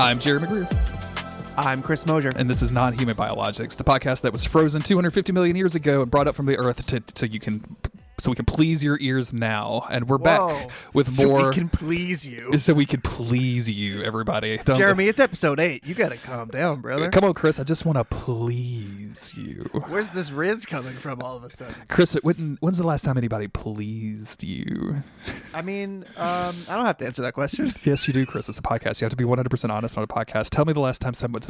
I'm Jerry McGrew. I'm Chris Mosier. And this is Non-Human Biologics, the podcast that was frozen 250 million years ago and brought up from the earth so we can please your ears now. And we're back with more. So we can please you. So we can please you, everybody. Jeremy, it's episode 8. You got to calm down, brother. Come on, Chris. I just want to please you. Where's this Riz coming from all of a sudden? Chris, when's the last time anybody pleased you? I mean, I don't have to answer that question. Yes, you do, Chris. It's a podcast. You have to be 100% honest on a podcast. Tell me the last time someone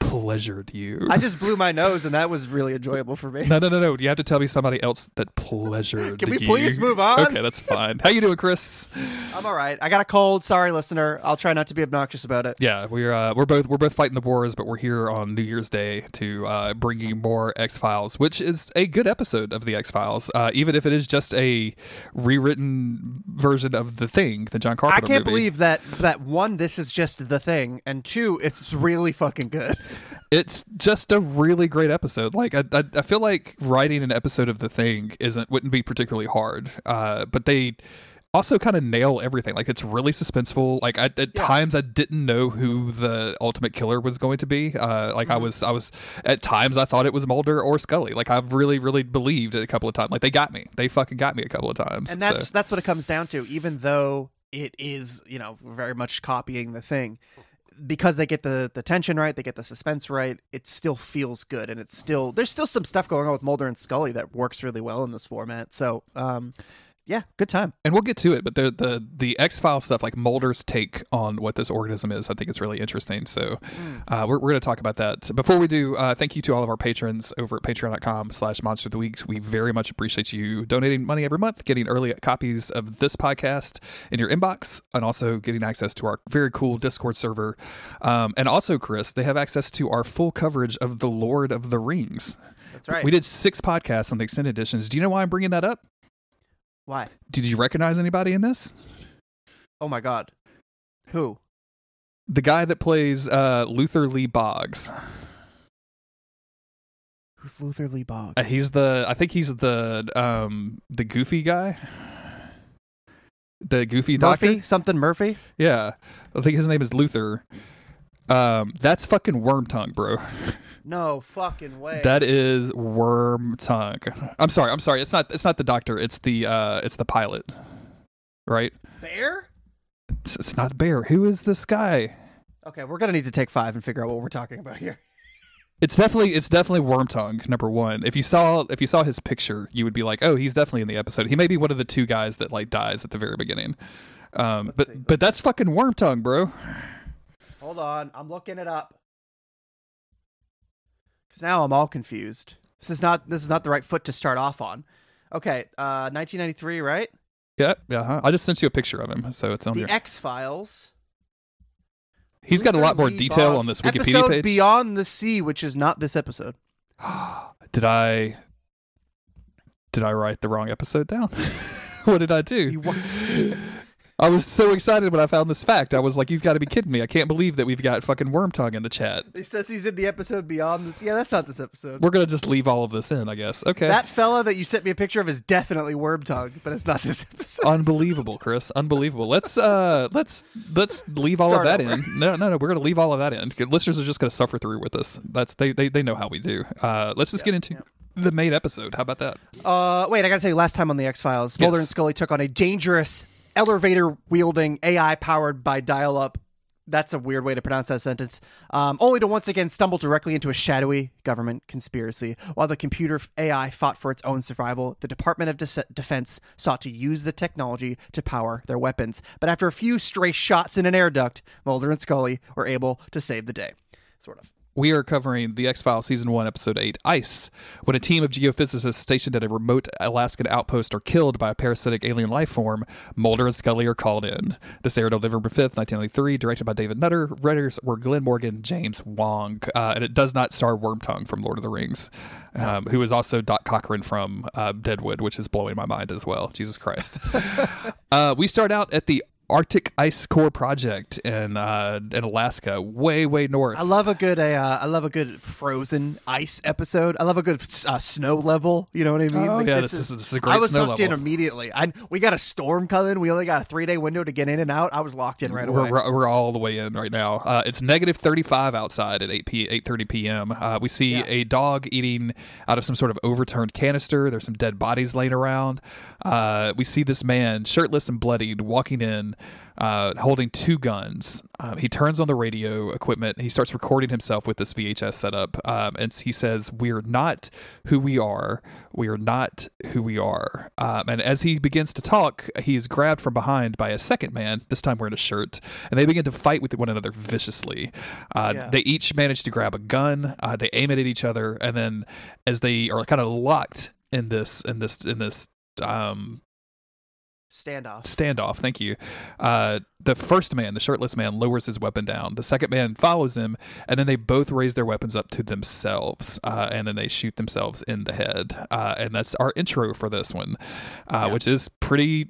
pleasured you. I just blew my nose, and that was really enjoyable for me. No. You have to tell me somebody else that pleasured you. Can we please move on? Okay, that's fine. How you doing, Chris? I'm all right. I got a cold. Sorry, listener. I'll try not to be obnoxious about it. Yeah, we're both fighting the wars, but we're here on New Year's Day to bring you more X Files, which is a good episode of the X Files, even if it is just a rewritten version of The Thing, the John Carpenter movie. I can't believe that one. This is just The Thing, and two, it's really fucking good. It's just a really great episode. Like I feel like writing an episode of The Thing wouldn't be particularly hard, but they also kind of nail everything. Like, it's really suspenseful. Like times I didn't know who the ultimate killer was going to be. Mm-hmm. I was at times I thought it was Mulder or Scully. Like, I've really, really believed it a couple of times. Like, they fucking got me a couple of times. And that's what it comes down to, even though it is, very much copying The Thing. Because they get the tension right, they get the suspense right, it still feels good, and there's still some stuff going on with Mulder and Scully that works really well in this format. So, yeah, good time. And we'll get to it, but the X-Files stuff, like Mulder's take on what this organism is, I think it's really interesting. So we're going to talk about that. Before we do, thank you to all of our patrons over at patreon.com/monster of the weeks. We very much appreciate you donating money every month, getting early copies of this podcast in your inbox, and also getting access to our very cool Discord server. And also, Chris, they have access to our full coverage of The Lord of the Rings. That's right. We did 6 podcasts on the extended editions. Do you know why I'm bringing that up? Why? Did you recognize anybody in this? Oh my God. Who? The guy that plays Luther Lee Boggs. Who's Luther Lee Boggs? I think he's the goofy guy. The goofy Murphy? Doctor? Something Murphy? Yeah. I think his name is Luther. That's fucking Wormtongue, bro. No fucking way. That is Wormtongue. I'm sorry. It's not the doctor. It's the pilot, right? Bear? It's not Bear. Who is this guy? Okay, we're gonna need to take 5 and figure out what we're talking about here. It's definitely Wormtongue, number one. If you saw his picture, you would be like, oh, he's definitely in the episode. He may be one of the 2 guys that like dies at the very beginning. But that's fucking Wormtongue, bro. Hold on, I'm looking it up. Because now I'm all confused. This is not the right foot to start off on. Okay, 1993, right? Yeah. Uh-huh. I just sent you a picture of him, so it's on the X Files. He's got a lot more detail on this Wikipedia episode page. Beyond the Sea, which is not this episode. Did I write the wrong episode down? What did I do? I was so excited when I found this fact. I was like, "You've got to be kidding me! I can't believe that we've got fucking Wormtongue in the chat." He says he's in the episode Beyond this. Yeah, that's not this episode. We're gonna just leave all of this in, I guess. Okay. That fella that you sent me a picture of is definitely Wormtongue, but it's not this episode. Unbelievable, Chris. Unbelievable. Let's leave all of that in. No. We're gonna leave all of that in. Listeners are just gonna suffer through with this. That's they know how we do. Let's just get into the main episode. How about that? Wait, I gotta tell you. Last time on the X Files, Mulder and Scully took on a dangerous elevator-wielding, AI-powered by dial-up, that's a weird way to pronounce that sentence, only to once again stumble directly into a shadowy government conspiracy. While the computer AI fought for its own survival, the Department of Defense sought to use the technology to power their weapons. But after a few stray shots in an air duct, Mulder and Scully were able to save the day. Sort of. We are covering The X-Files Season 1, Episode 8, Ice, when a team of geophysicists stationed at a remote Alaskan outpost are killed by a parasitic alien life form. Mulder and Scully are called in. This aired on November 5th, 1993, directed by David Nutter. Writers were Glenn Morgan, James Wong, and it does not star Wormtongue from Lord of the Rings, who is also Doc Cochran from Deadwood, which is blowing my mind as well. Jesus Christ. We start out at the Arctic Ice Core Project in Alaska, way north. I love a good I love a good frozen ice episode. I love a good snow level. You know what I mean? Oh, like, yeah, this is a great snow level. I was locked in immediately. We got a storm coming. We only got a 3-day window to get in and out. I was locked in right away. We're all the way in right now. It's negative 35 outside at 8:30 p.m. We see a dog eating out of some sort of overturned canister. There's some dead bodies laying around. We see this man, shirtless and bloodied, walking in, holding two guns. He turns on the radio equipment. He starts recording himself with this VHS setup, and he says, "We're not who we are. We are not who we are." And as he begins to talk, he's grabbed from behind by a second man, this time wearing a shirt, and they begin to fight with one another viciously. They each manage to grab a gun. They aim it at each other, and then as they are kind of locked in this standoff. Thank you. The first man, the shirtless man, lowers his weapon down. The second man follows him, and then they both raise their weapons up to themselves, and then they shoot themselves in the head. And that's our intro for this one, which is pretty.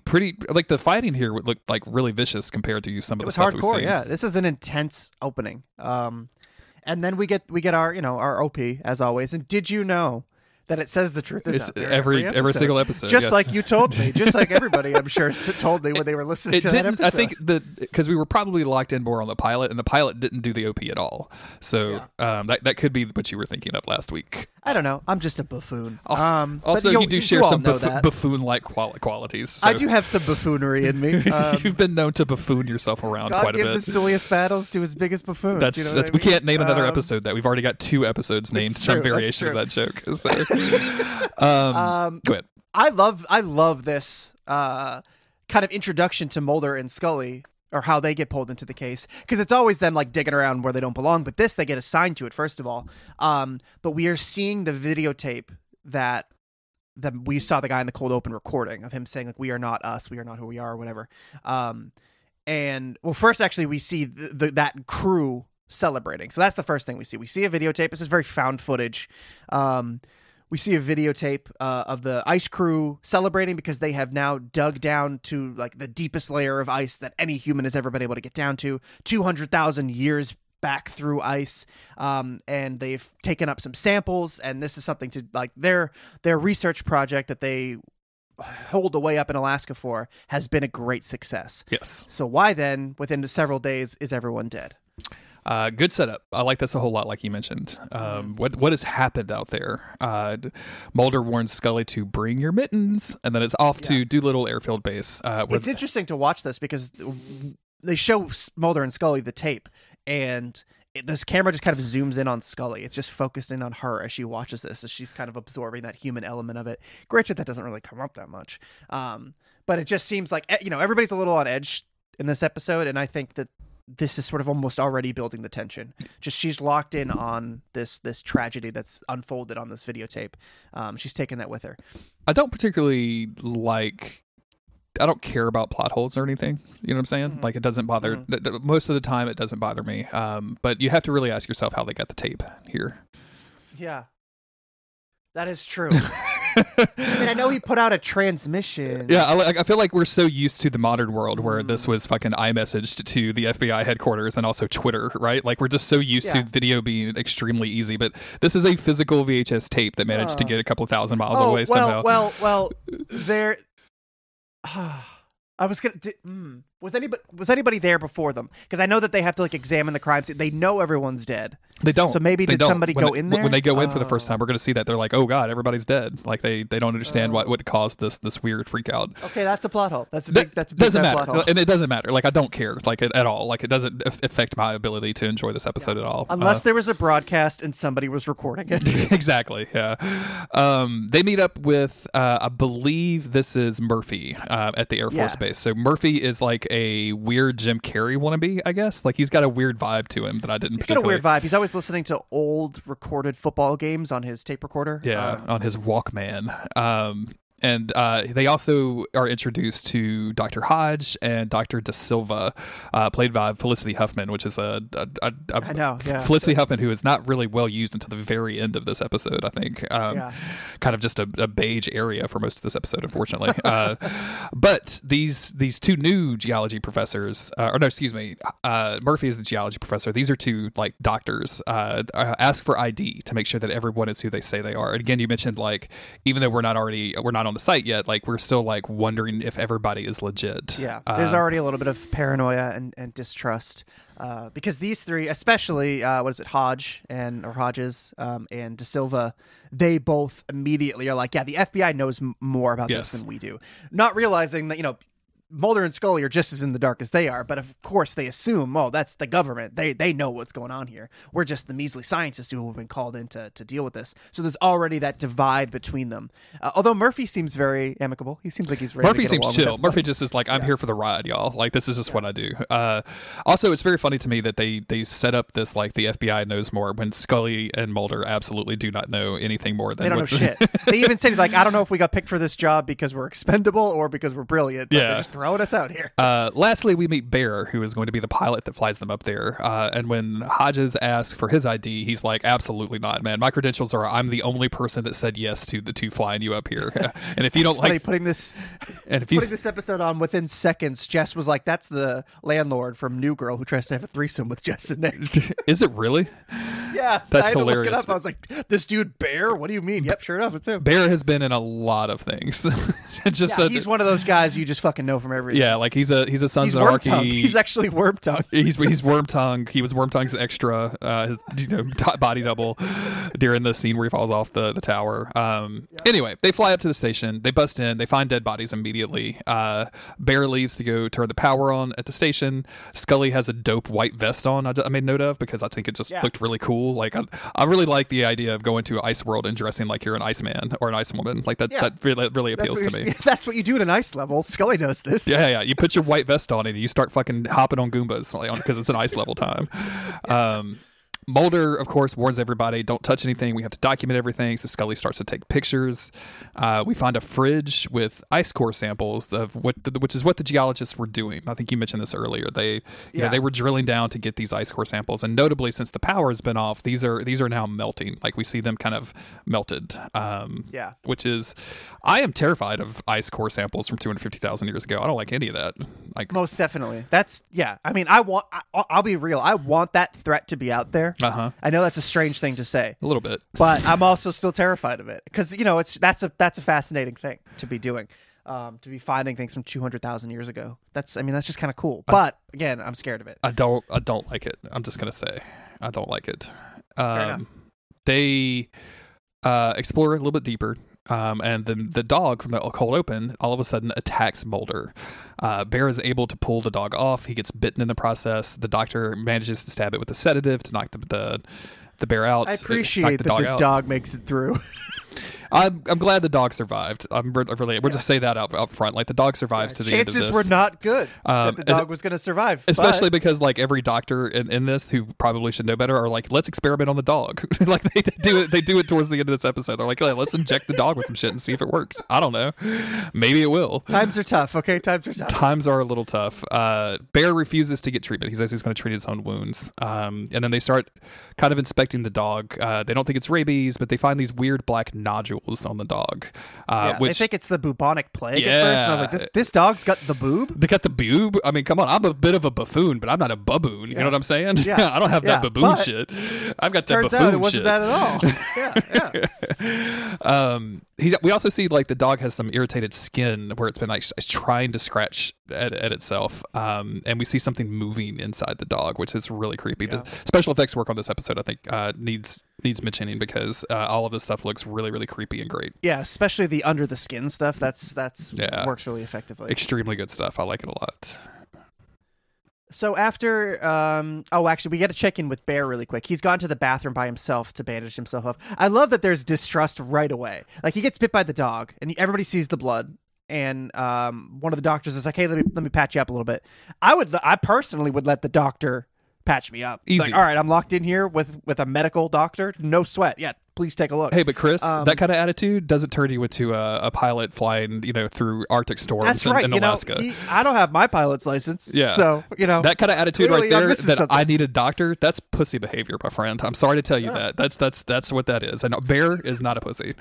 Like, the fighting here looked like really vicious compared to some of the stuff hardcore, we've seen. Yeah, this is an intense opening. And then we get our our OP as always. And did you know that it says the truth is out there every single episode, just like you told me, just like everybody I'm sure told me when they were listening to that episode. I think because we were probably locked in more on the pilot, and the pilot didn't do the OP at all, so that could be what you were thinking of last week. I don't know. I'm just a buffoon. Also, you do share some buffoon-like qualities. So. I do have some buffoonery in me. You've been known to buffoon yourself around quite a bit. God gives his silliest battles to his biggest buffoon. We can't name another episode that. We've already got two episodes named some variation of that joke. So. Go ahead. I love this kind of introduction to Mulder and Scully, or how they get pulled into the case, because it's always them like digging around where they don't belong, but this, they get assigned to it first of all. But we are seeing the videotape that we saw the guy in the cold open recording of him saying, like, we are not us, we are not who we are, or whatever. And well, first actually we see that crew celebrating. So that's the first thing we see. We see a videotape. This is very found footage. We see a videotape of the ice crew celebrating because they have now dug down to like the deepest layer of ice that any human has ever been able to get down to, 200,000 years back through ice. And they've taken up some samples, and this is something to like their research project that they hold away up in Alaska for has been a great success. Yes. So why then, within the several days, is everyone dead? Good setup. I like this a whole lot, like you mentioned. What has happened out there? Mulder warns Scully to bring your mittens, and then it's off to Doolittle Airfield Base. It's interesting to watch this because they show Mulder and Scully the tape, and this camera just kind of zooms in on Scully. It's just focused in on her as she watches this, as she's kind of absorbing that human element of it. Granted, that doesn't really come up that much, but it just seems like everybody's a little on edge in this episode, and I think that this is sort of almost already building the tension. Just she's locked in on this tragedy that's unfolded on this videotape. She's taken that with her. I don't particularly I don't care about plot holes or anything. You know what I'm saying? Mm-hmm. Like, it doesn't bother. Mm-hmm. Most of the time it doesn't bother me. But you have to really ask yourself how they got the tape here. Yeah, that is true. I mean, I know he put out a transmission. Yeah, I feel like we're so used to the modern world where this was fucking iMessaged to the FBI headquarters and also Twitter, right? Like, we're just so used to video being extremely easy, but this is a physical VHS tape that managed to get a couple thousand miles away somehow. Well, there. I was gonna. Was anybody there before them? Because I know that they have to like examine the crime scene. They know everyone's dead. They don't. So maybe did somebody go in there when they go in for the first time? We're gonna see that they're like, oh god, everybody's dead. Like they don't understand what caused this weird freak out. Okay, that's a plot hole. That's a big doesn't matter, plot hole. And it doesn't matter. Like, I don't care at all. Like, it doesn't affect my ability to enjoy this episode at all. Unless there was a broadcast and somebody was recording it. Exactly. Yeah. They meet up with I believe this is Murphy at the Air Force Base. So Murphy is like a weird Jim Carrey wannabe, I guess. Like, he's got a weird vibe to him that I didn't. He's got a weird vibe. He's always listening to old recorded football games on his tape recorder. Yeah, on his Walkman. And they also are introduced to Dr. Hodge and Dr. Da Silva, played by Felicity Huffman, which is Felicity Huffman, who is not really well used until the very end of this episode, I think. Kind of just a beige area for most of this episode, unfortunately. But these two new geology professors, Murphy is the geology professor. These are two like doctors. Ask for ID to make sure that everyone is who they say they are. And again, you mentioned like even though we're not on the site yet, like we're still like wondering if everybody is legit. Yeah, there's already a little bit of paranoia and distrust because these three, especially Hodges and Da Silva, they both immediately are like, yeah, the FBI knows more about this than we do, not realizing that Mulder and Scully are just as in the dark as they are, but of course they assume, oh, that's the government. They know what's going on here. We're just the measly scientists who have been called in to deal with this. So there's already that divide between them. Although Murphy seems very amicable. He seems like he's ready to get along chill. Murphy just is like, I'm here for the ride, y'all. Like, this is just what I do. Also, it's very funny to me that they set up this, like, the FBI knows more when Scully and Mulder absolutely do not know anything more than what's... They don't know shit. They even said, like, I don't know if we got picked for this job because we're expendable or because we're brilliant. But they're just throwing us out here. Lastly, we meet Bear, who is going to be the pilot that flies them up there. And when Hodges asks for his ID, he's like, absolutely not, man. My credentials are I'm the only person that said yes to the two flying you up here. And if you don't like putting this episode on within seconds, Jess was like, that's the landlord from New Girl who tries to have a threesome with Jess and Nick. Is it really? Yeah. That's hilarious. To look it up. I was like, this dude Bear? What do you mean? Yep, sure enough, it's him. Bear has been in a lot of things. He's one of those guys you just fucking know from everything. Yeah, like he's a Sons of Anarchy. He's actually Wormtongue. He's Wormtongue. He was Wormtongue's extra, his body double during the scene where he falls off the tower. Anyway, they fly up to the station. They bust in. They find dead bodies immediately. Bear leaves to go turn the power on at the station. Scully has a dope white vest on. I made note of because I think it just looked really cool. Like I really like the idea of going to an ice world and dressing like you're an ice man or an ice woman. Like that really appeals to me. That's what you do at an ice level. Scully knows this. Yeah. You put your white vest on and you start fucking hopping on Goombas because it's an ice level time. Mulder, of course, warns everybody, don't touch anything. We have to document everything. So Scully starts to take pictures. We find a fridge with ice core samples of which is what the geologists were doing. I think you mentioned this earlier. They they were drilling down to get these ice core samples. And notably, since the power has been off, these are now melting. Like we see them kind of melted. Which is, I am terrified of ice core samples from 250,000 years ago. I don't like any of that. Like most definitely. That's I mean, I'll be real. I want that threat to be out there. I know that's a strange thing to say, a little bit, but I'm also still terrified of it because that's a fascinating thing to be doing, to be finding things from 200,000 years ago. That's just kind of cool. But again, I'm scared of it. I don't like it. I'm just gonna say I don't like it. Fair enough. They explore a little bit deeper. And then the dog from the cold open all of a sudden attacks Mulder. Bear is able to pull the dog off. He gets bitten in the process. The doctor manages to stab it with a sedative to knock the bear out. I appreciate that this dog makes it through. I'm glad the dog survived. We'll just say that up front. Like the dog survives to the end of this. Chances were not good that the dog was going to survive, especially because like every doctor in this who probably should know better are like, let's experiment on the dog. Like they do it towards the end of this episode. They're like, yeah, let's inject the dog with some shit and see if it works. I don't know. Maybe it will. Times are tough. Okay, times are tough. Times are a little tough. Bear refuses to get treatment. He says he's going to treat his own wounds. And then they start kind of inspecting the dog. They don't think it's rabies, but they find these weird black nodules on the dog. Which they think it's the bubonic plague at first. And I was like, this dog's got the boob? They got the boob? I mean, come on. I'm a bit of a buffoon, but I'm not a baboon. You know what I'm saying? Yeah. I don't have that baboon shit. I've got the buffoon shit. Turns out it wasn't that at all. We also see like the dog has some irritated skin where it's been like trying to scratch at itself. And we see something moving inside the dog, which is really creepy. Yeah. The special effects work on this episode, I think, needs mentioning because all of this stuff looks really, really creepy and great. Yeah, especially the under the skin stuff. That's works really effectively. Extremely good stuff. I like it a lot. So after, we got to check in with Bear really quick. He's gone to the bathroom by himself to bandage himself up. I love that there's distrust right away. Like he gets bit by the dog and everybody sees the blood. And one of the doctors is like, hey, let me patch you up a little bit. I personally would let the doctor patch me up. Easy. Like, all right, I'm locked in here with a medical doctor. No sweat. Yeah, please take a look. Hey, but Chris, that kind of attitude doesn't turn you into a pilot flying, you know, through Arctic storms in Alaska. I don't have my pilot's license. Yeah. So, you know. That kind of attitude right there that something. I need a doctor, that's pussy behavior, my friend. I'm sorry to tell you that. That's what that is. And Bear is not a pussy.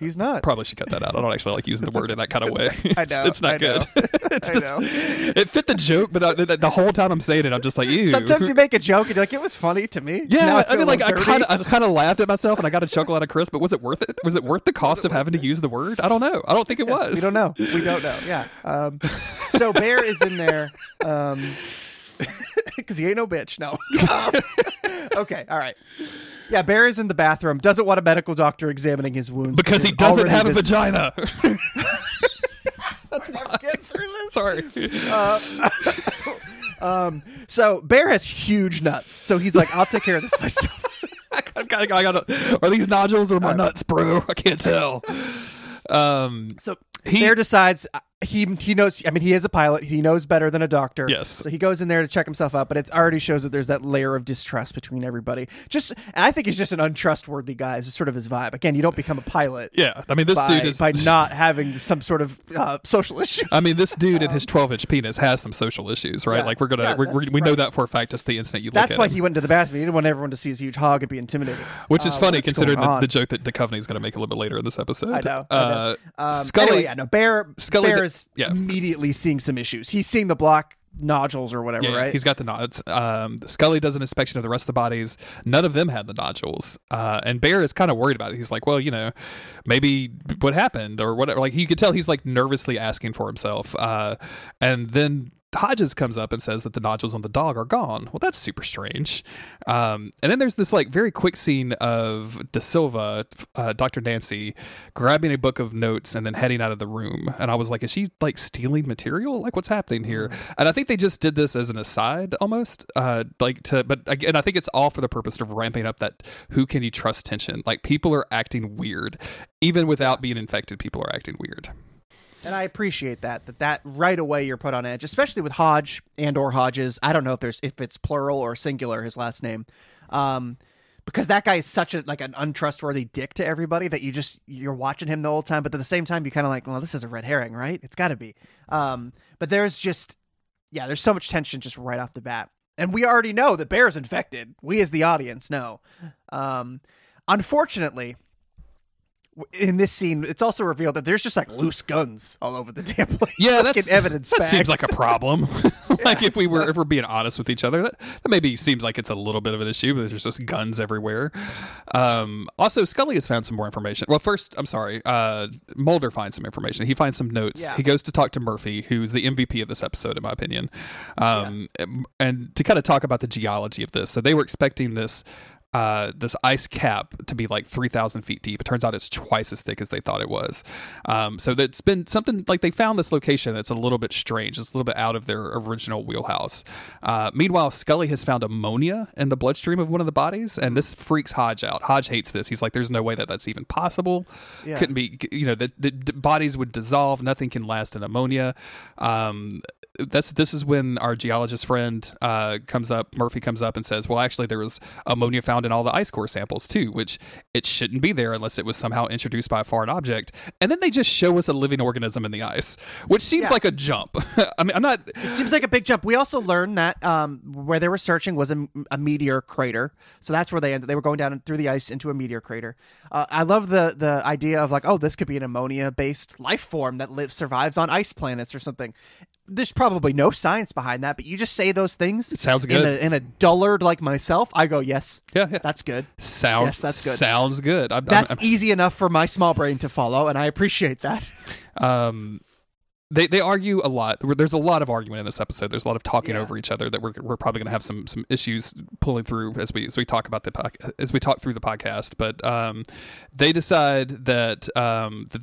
He's not. Probably should cut that out. I don't actually like using the word in that kind of way. I know. It's not good. It's just, it fit the joke, but the whole time I'm saying it, I'm just like, ew. Sometimes you make a joke and you're like, it was funny to me. Yeah. I mean, like, I kind of laughed at myself. And I got a chuckle out of Chris, but was it worth it? Was it worth the cost of having to use the word? I don't know. I don't think it was. We don't know. Yeah. So Bear is in there because he ain't no bitch. No. Okay. All right. Yeah. Bear is in the bathroom. Doesn't want a medical doctor examining his wounds because he doesn't have a vagina. That's why I'm getting through this. Sorry. So Bear has huge nuts. So he's like, I'll take care of this myself. I gotta, are these nodules or my nuts, bro? I can't tell. So Bear decides he knows. I mean, he is a pilot. He knows better than a doctor. Yes. So he goes in there to check himself out, but it already shows that there's that layer of distrust between everybody. I think he's just an untrustworthy guy. Is sort of his vibe. Again, you don't become a pilot. Yeah. I mean, this dude is by not having some sort of social issues. I mean, this dude and his 12-inch penis has some social issues, right? Yeah, like we know that for a fact. Just the instant you look at him. That's why he went to the bathroom. He didn't want everyone to see his huge hog and be intimidated. Which is funny considering the joke that Duchovny is going to make a little bit later in this episode. I know. Scully. Anyway, Bear is immediately seeing some issues. He's seeing the block nodules or whatever, right? He's got the nods. Scully does an inspection of the rest of the bodies. None of them had the nodules. And Bear is kind of worried about it. He's like, well, you know, maybe what happened or whatever. Like, you could tell he's like nervously asking for himself. And then Hodges comes up and says that the nodules on the dog are gone. Well, that's super strange. And then there's this like very quick scene of Da Silva, Dr. Nancy, grabbing a book of notes and then heading out of the room. And I was like, is she like stealing material? Like, what's happening here? And I think they just did this as an aside almost. But again, I think it's all for the purpose of ramping up that who can you trust tension. Like, people are acting weird. Even without being infected, people are acting weird. And I appreciate that right away you're put on edge, especially with Hodge and or Hodges. I don't know if it's plural or singular, his last name, because that guy is such an untrustworthy dick to everybody that you're watching him the whole time. But at the same time, you kind of like, well, this is a red herring, right? It's got to be. But there's so much tension just right off the bat. And we already know that Bear's infected. We as the audience know. Unfortunately, in this scene, it's also revealed that there's just like loose guns all over the damn place. Yeah, that's evidence. That seems like a problem. If we're being honest with each other, that maybe seems like it's a little bit of an issue. But there's just guns everywhere. Also, Scully has found some more information. Well, first, I'm sorry, Mulder finds some information. He finds some notes. Yeah. He goes to talk to Murphy, who's the MVP of this episode, in my opinion, and to kind of talk about the geology of this. So they were expecting this ice cap to be like 3,000 feet deep. It turns out it's twice as thick as they thought it was. So that's been something like they found this location that's a little bit strange. It's a little bit out of their original wheelhouse. Meanwhile, Scully has found ammonia in the bloodstream of one of the bodies, and this freaks Hodge out. Hodge hates this. He's like, there's no way that that's even possible. Yeah. Couldn't be, you know, the bodies would dissolve. Nothing can last in ammonia. This is when our geologist friend Murphy comes up and says, well, actually there was ammonia found in all the ice core samples too, which it shouldn't be there unless it was somehow introduced by a foreign object. And then they just show us a living organism in the ice, which seems like a jump. I mean, it seems like a big jump. We also learned that where they were searching was a meteor crater. So that's where they ended. They were going down through the ice into a meteor crater. I love the idea of like, oh, this could be an ammonia based life form that survives on ice planets or something. There's probably no science behind that, but you just say those things. It sounds good. In a dullard like myself, I go, yes, that's good. Sounds good. That's easy enough for my small brain to follow, and I appreciate that. They argue a lot. There's a lot of argument in this episode. There's a lot of talking over each other that we're probably going to have some issues pulling through as we talk through the podcast. But they decide that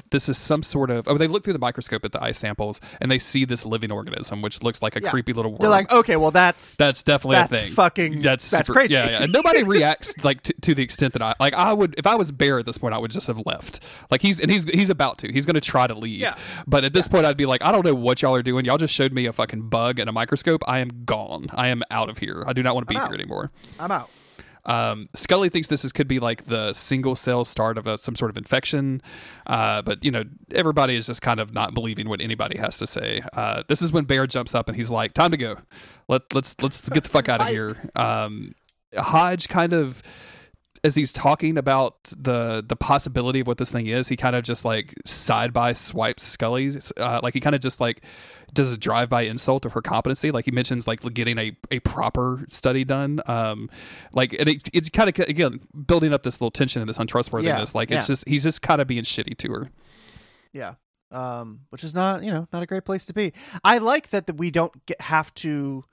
this is some sort of. Oh, they look through the microscope at the ice samples and they see this living organism, which looks like a creepy little worm. They're like, okay, well that's definitely a thing. That's super crazy. Yeah. And nobody reacts like to the extent that I would if I was Bear at this point, I would just have left. Like he's about to. He's going to try to leave. Yeah. But at this point, I'd be like, I don't know what y'all are doing. Y'all just showed me a fucking bug and a microscope. I am gone. I am out of here. I do not want to be here anymore. I'm out. Scully thinks this could be like the single cell start of some sort of infection. But, you know, everybody is just kind of not believing what anybody has to say. This is when Bear jumps up and he's like, time to go. Let's get the fuck out of here. Hodge kind of, as he's talking about the possibility of what this thing is, he kind of just like side by swipes Scully. Like he kind of just like does a drive by insult of her competency. Like he mentions like getting a proper study done. And it's kind of, again, building up this little tension and this untrustworthiness. He's just kind of being shitty to her. Yeah. Which is not a great place to be. I like that we don't have to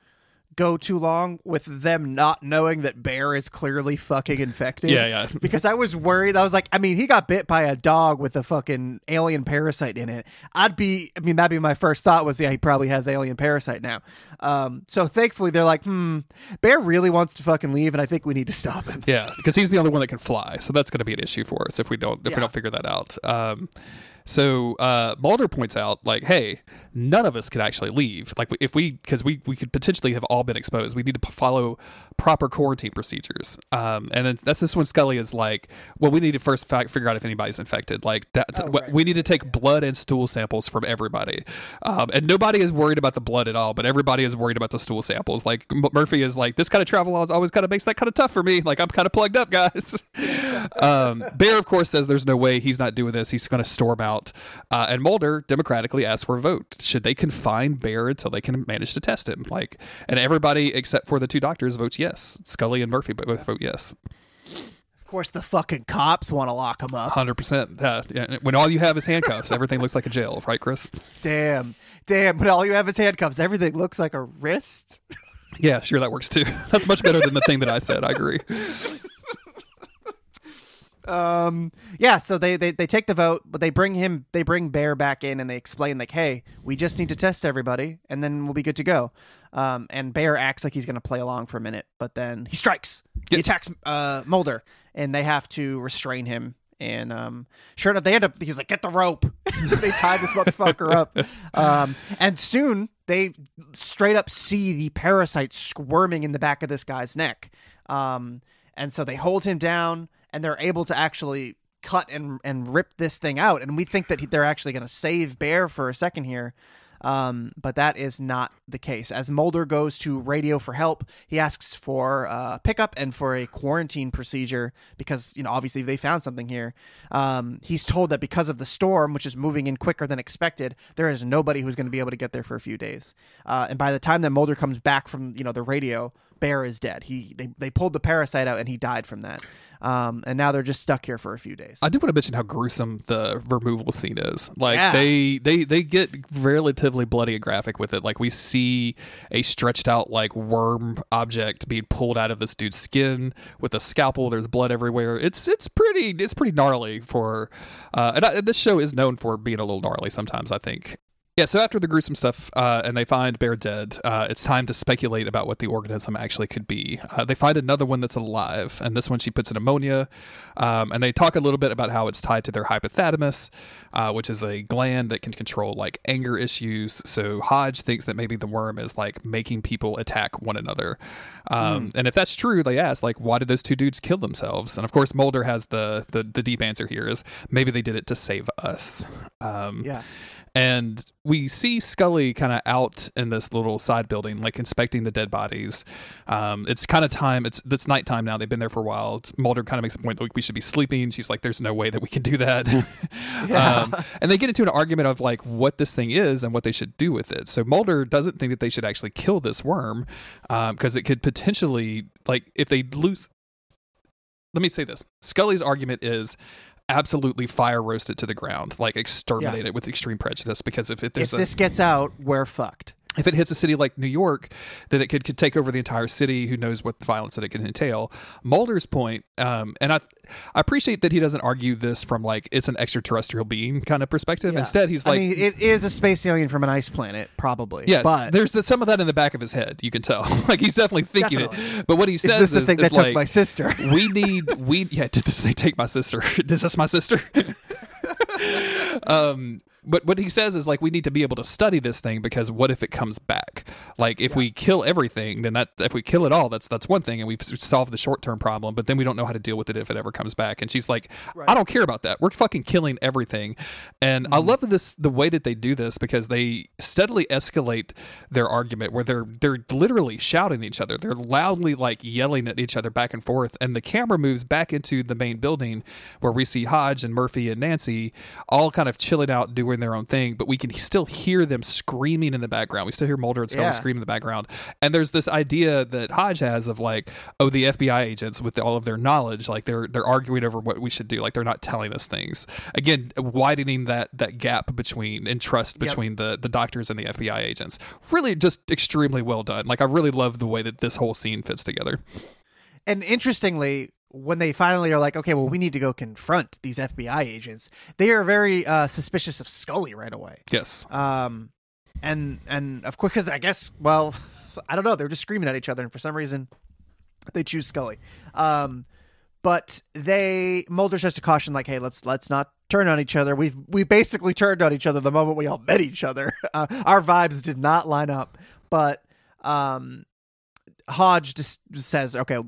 go too long with them not knowing that Bear is clearly fucking infected. Yeah. Because I was worried. I was like, I mean, he got bit by a dog with a fucking alien parasite in it. That'd be my first thought was, yeah, he probably has alien parasite now. So thankfully they're like, Bear really wants to fucking leave, and I think we need to stop him. Yeah, because he's the only one that can fly, so that's going to be an issue for us if we don't figure that out. So Mulder points out, like, hey, none of us could actually leave. Like, because we could potentially have all been exposed. We need to follow proper quarantine procedures. And then that's this when Scully is like, well, we need to first figure out if anybody's infected. Like, we need to take blood and stool samples from everybody. And nobody is worried about the blood at all, but everybody is worried about the stool samples. Like, Murphy is like, this kind of travel laws always kind of makes that kind of tough for me. Like, I'm kind of plugged up, guys. Bear, of course, says there's no way he's not doing this. He's going to storm out. And Mulder democratically asks for a vote. Should they confine Bear until they can manage to test him? Like, and everybody except for the two doctors votes yes. Scully and Murphy both vote yes. Of course, the fucking cops want to lock him up. 100%. When all you have is handcuffs, everything looks like a jail, right, Chris? Damn. When all you have is handcuffs, everything looks like a wrist. Yeah, sure, that works too. That's much better than the thing that I said. I agree. So they take the vote, but they bring Bear back in, and they explain, like, hey, we just need to test everybody and then we'll be good to go. And Bear acts like he's going to play along for a minute, but then he strikes. He attacks Mulder, and they have to restrain him. And sure enough, he's like, get the rope. They tie this motherfucker up. And soon they straight up see the parasite squirming in the back of this guy's neck. And so they hold him down, and they're able to actually cut and rip this thing out. And we think that they're actually going to save Bear for a second here. But that is not the case. As Mulder goes to radio for help, he asks for pickup and for a quarantine procedure because, you know, obviously they found something here. He's told that because of the storm, which is moving in quicker than expected, there is nobody who's going to be able to get there for a few days. And by the time that Mulder comes back from, you know, the radio, Bear is dead. They pulled the parasite out, and he died from that. And now they're just stuck here for a few days. I do want to mention how gruesome the removal scene is. Like, they get relatively bloody and graphic with it. Like, we see a stretched out like worm object being pulled out of this dude's skin with a scalpel. There's blood everywhere. It's pretty gnarly for. And this show is known for being a little gnarly sometimes, I think. Yeah, so after the gruesome stuff, and they find Bear dead, it's time to speculate about what the organism actually could be. They find another one that's alive, and this one she puts in ammonia, and they talk a little bit about how it's tied to their hypothalamus, which is a gland that can control, like, anger issues. So Hodge thinks that maybe the worm is, like, making people attack one another. And if that's true, they ask, like, why did those two dudes kill themselves? And, of course, Mulder has the deep answer here is maybe they did it to save us. And we see Scully kind of out in this little side building, like inspecting the dead bodies. It's kind of time. It's nighttime now. They've been there for a while. Mulder kind of makes a point that we should be sleeping. She's like, there's no way that we can do that. And they get into an argument of like what this thing is and what they should do with it. So Mulder doesn't think that they should actually kill this worm because it could potentially, like, if they lose. Let me say this. Scully's argument is, absolutely fire roast it to the ground, like exterminate it with extreme prejudice, because if this gets out, we're fucked. If it hits a city like New York, then it could take over the entire city. Who knows what violence that it can entail. Mulder's point, and I appreciate that he doesn't argue this from like it's an extraterrestrial being kind of perspective. Yeah. Instead, he's like, I mean, it is a space alien from an ice planet, probably. Yes, but there's some of that in the back of his head. You can tell, like he's definitely thinking it. But what he says is, "This the thing that took my sister." Did this thing take my sister? Is this my sister? But what he says is, like, we need to be able to study this thing, because what if it comes back? Like, if we kill everything, then that, if we kill it all, that's one thing, and we've solved the short-term problem, but then we don't know how to deal with it if it ever comes back. And she's like, I don't care about that. We're fucking killing everything. And I love this, the way that they do this, because they steadily escalate their argument, where they're literally shouting at each other. They're loudly, like, yelling at each other back and forth, and the camera moves back into the main building where we see Hodge and Murphy and Nancy all kind of chilling out, doing their own thing, but we can still hear them screaming in the background. We still hear Mulder and Scully scream in the background. And there's this idea that Hodge has of, like, oh, the FBI agents with all of their knowledge, like, they're arguing over what we should do, like, they're not telling us things. Again, widening that gap between and trust between the doctors and the FBI agents. Really just extremely well done. Like, I really love the way that this whole scene fits together. And interestingly, when they finally are like, okay, well, we need to go confront these FBI agents, they are very suspicious of Scully right away. Yes. And of course, because I guess, well, I don't know, they're just screaming at each other, and for some reason, they choose Scully. But Mulder says to caution, like, hey, let's not turn on each other. We basically turned on each other the moment we all met each other. Our vibes did not line up, but Hodge just says, okay,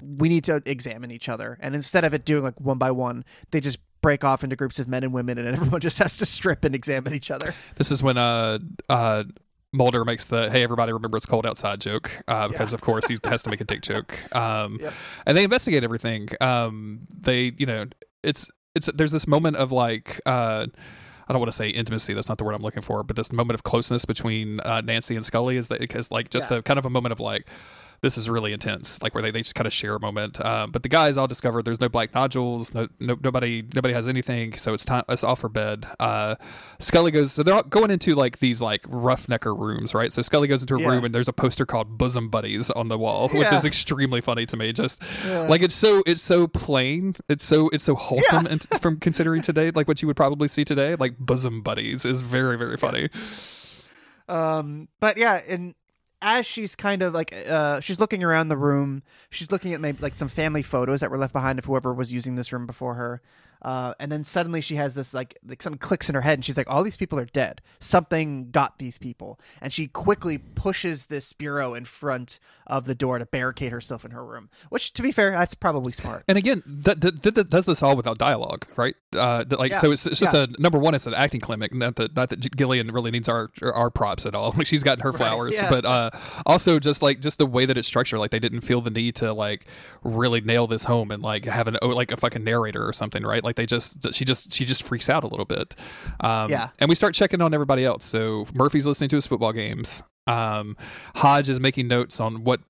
we need to examine each other. And instead of it doing like one by one, they just break off into groups of men and women, and everyone just has to strip and examine each other. This is when Mulder makes the, hey, everybody remember it's cold outside joke, because of course he has to make a dick joke. And they investigate everything. They, you know, it's there's this moment of like, I don't want to say intimacy, that's not the word I'm looking for, but this moment of closeness between Nancy and Scully is like just a kind of a moment of like, this is really intense, like where they just kind of share a moment. But the guys all discover there's no black nodules, nobody has anything, so it's time, it's off for bed. Scully goes, so they're all going into like these like roughnecker rooms, right? So Scully goes into a room and there's a poster called Bosom Buddies on the wall, which is extremely funny to me. Just like it's so plain, it's so wholesome, and from considering today, like what you would probably see today, like Bosom Buddies is very, very funny. But yeah, and as she's kind of like, she's looking around the room, she's looking at maybe like some family photos that were left behind of whoever was using this room before her. And then suddenly she has this like something clicks in her head, and she's like, all these people are dead. Something got these people. And she quickly pushes this bureau in front of the door to barricade herself in her room, which, to be fair, that's probably smart. And again, that does this all without dialogue, right? So it's just a, number one, it's an acting clinic. Not that Gillian really needs our props at all. Like, she's gotten her flowers, but also just the way that it's structured, like they didn't feel the need to like really nail this home and like have a fucking narrator or something, right? Like, she just freaks out a little bit. And we start checking on everybody else. So Murphy's listening to his football games. Hodge is making notes on what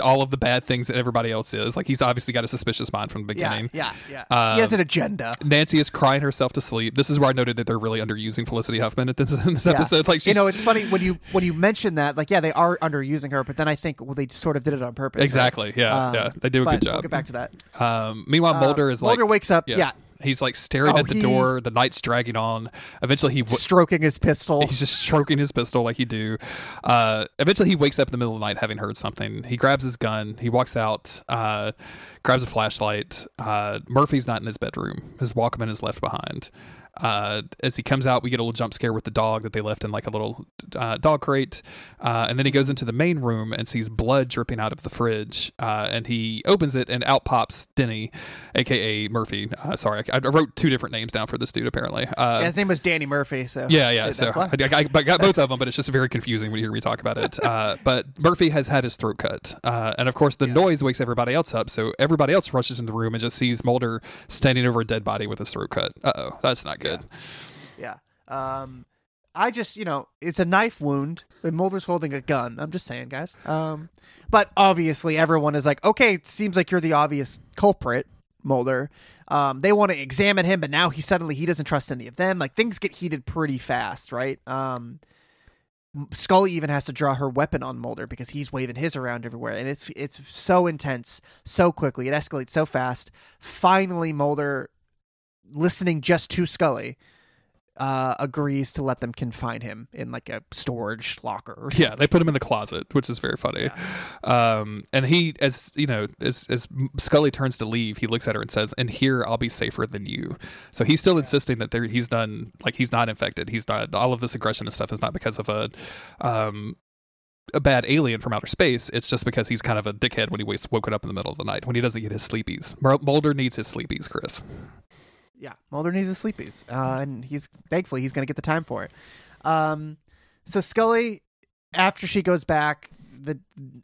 all of the bad things that everybody else is. Like, he's obviously got a suspicious mind from the beginning. He has an agenda. Nancy is crying herself to sleep. This is where I noted that they're really underusing Felicity Huffman at this episode. Like, she's, you know, it's funny when you mention that, like, they are underusing her, but then I think, well, they sort of did it on purpose. Exactly. Right? They do a good job. We'll get back to that. Meanwhile, Mulder is like, Mulder wakes up. He's like staring at the door. The night's dragging on. Eventually, he stroking his pistol. He's just stroking his pistol like you do. Eventually, he wakes up in the middle of the night, having heard something. He grabs his gun. He walks out. Grabs a flashlight. Murphy's not in his bedroom. His Walkman is left behind. As he comes out, we get a little jump scare with the dog that they left in like a little dog crate, and then he goes into the main room and sees blood dripping out of the fridge, and he opens it and out pops Denny, aka Murphy. Sorry, I wrote two different names down for this dude apparently. His name was Danny Murphy, so so I got both of them, but it's just very confusing when you hear me talk about it. But Murphy has had his throat cut, and of course the noise wakes everybody else up, so everybody else rushes in the room and just sees Mulder standing over a dead body with his throat cut. Uh-oh, that's not good. I just, you know, it's a knife wound and Mulder's holding a gun. I'm just saying, guys. But obviously everyone is like, okay, it seems like you're the obvious culprit, Mulder. They want to examine him, but now he doesn't trust any of them. Like, things get heated pretty fast, right? Scully even has to draw her weapon on Mulder because he's waving his around everywhere, and it's so intense, so quickly, it escalates so fast. Finally, Mulder, listening just to Scully, agrees to let them confine him in like a storage locker or something. Yeah, they put him in the closet, which is very funny. Yeah. And he, as you know, as Scully turns to leave, he looks at her and says, "And here I'll be safer than you." So he's still insisting that he's done, like he's not infected. He's not, all of this aggression and stuff is not because of a bad alien from outer space. It's just because he's kind of a dickhead when he wakes woken up in the middle of the night, when he doesn't get his sleepies. Mulder needs his sleepies, Chris. Yeah, Mulder needs his sleepies, and he's thankfully he's going to get the time for it. So Scully, after she goes back,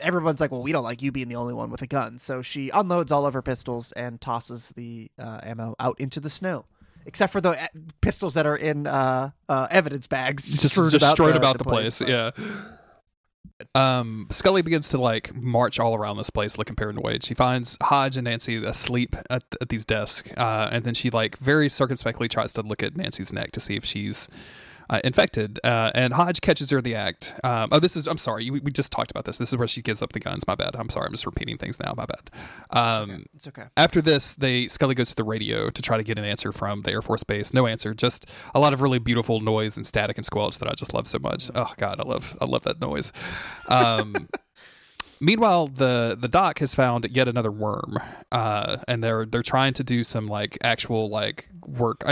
everyone's like, "Well, we don't like you being the only one with a gun." So she unloads all of her pistols and tosses the ammo out into the snow, except for the pistols that are in evidence bags, just strewn about the place. Yeah. Scully begins to like march all around this place looking paranoid. She finds Hodge and Nancy asleep at these desks, and then she like very circumspectly tries to look at Nancy's neck to see if she's infected, and Hodge catches her in the act. We just talked about this. This is where she gives up the guns. My bad. I'm sorry. I'm just repeating things now. My bad. It's okay. After this, Scully goes to the radio to try to get an answer from the Air Force Base. No answer. Just a lot of really beautiful noise and static and squelch that I just love so much. Mm-hmm. Oh God, I love that noise. Meanwhile, the doc has found yet another worm, and they're trying to do some like actual like work.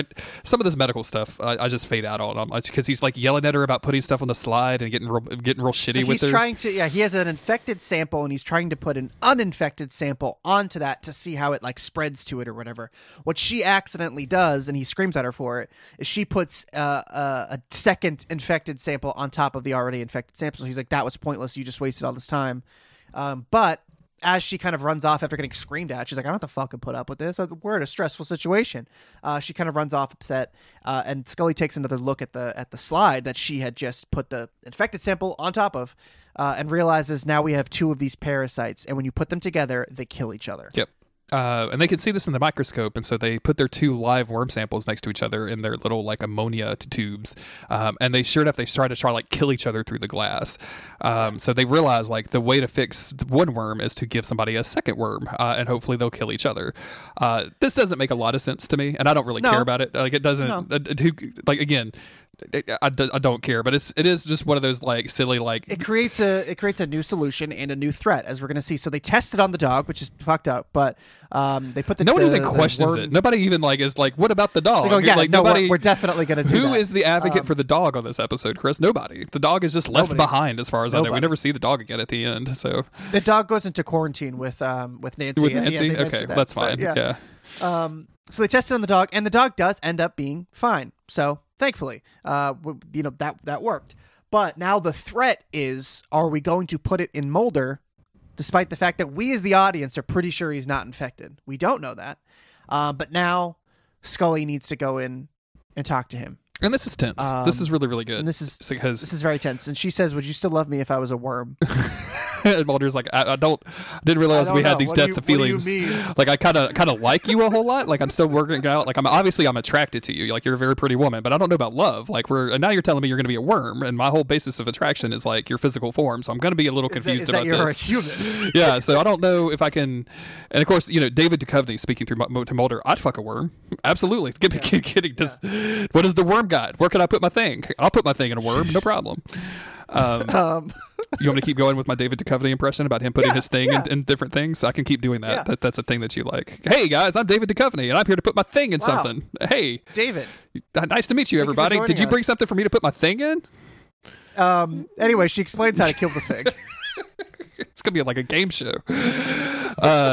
Some of this medical stuff I just fade out on because he's like yelling at her about putting stuff on the slide and getting real shitty with her. He's trying to he has an infected sample and he's trying to put an uninfected sample onto that to see how it like spreads to it or whatever. What she accidentally does, and he screams at her for it, is she puts a second infected sample on top of the already infected sample. So he's like, "That was pointless. You just wasted all this time." But as she kind of runs off after getting screamed at, she's like, "I don't have to fucking put up with this. We're in a stressful situation." She kind of runs off upset, and Scully takes another look at the slide that she had just put the infected sample on top of, and realizes now we have two of these parasites, and when you put them together, they kill each other. Yep. And they can see this in the microscope, and so they put their two live worm samples next to each other in their little like ammonia tubes, and they sure enough they try to like kill each other through the glass. So they realize like the way to fix one worm is to give somebody a second worm, and hopefully they'll kill each other. This doesn't make a lot of sense to me, and I don't really care about it. Like it doesn't. No. I don't care, but it is just one of those like silly like it creates a new solution and a new threat, as we're going to see. So they test it on the dog, which is fucked up, but they put nobody even questions it. Nobody even like is like, "What about the dog?" They go, we're definitely going to do that. Who is the advocate for the dog on this episode, Chris? Nobody. The dog is just left behind, as far as I know. We never see the dog again at the end. So the dog goes into quarantine with Nancy. With Nancy, okay, that's fine. Yeah. So they tested on the dog, and the dog does end up being fine. So thankfully, that worked. But now the threat is, are we going to put it in Mulder, despite the fact that we as the audience are pretty sure he's not infected? We don't know that. But now Scully needs to go in and talk to him. And this is tense. This is really, really good. And this is very tense. And she says, "Would you still love me if I was a worm?" And Mulder's like, I didn't realize we had these depth of feelings. Like, I kind of like you a whole lot. Like, I'm still working out. Like, I'm obviously attracted to you. Like, you're a very pretty woman, but I don't know about love. Like, and now you're telling me you're going to be a worm, and my whole basis of attraction is like your physical form. So I'm going to be a little confused about this. You're a human. Yeah. So I don't know if I can. And of course, David Duchovny speaking to Mulder, "I'd fuck a worm. Absolutely. Keep kidding. What does the worm got? Where can I put my thing? I'll put my thing in a worm. No problem." You want me to keep going with my David Duchovny impression about him putting his thing in different things? I can keep doing that. Yeah. That's a thing that you like. "Hey guys, I'm David Duchovny, and I'm here to put my thing in something." Hey, David. Nice to meet you, everybody. Did you bring something for me to put my thing in? Anyway, she explains how to kill the thing. It's gonna be like a game show.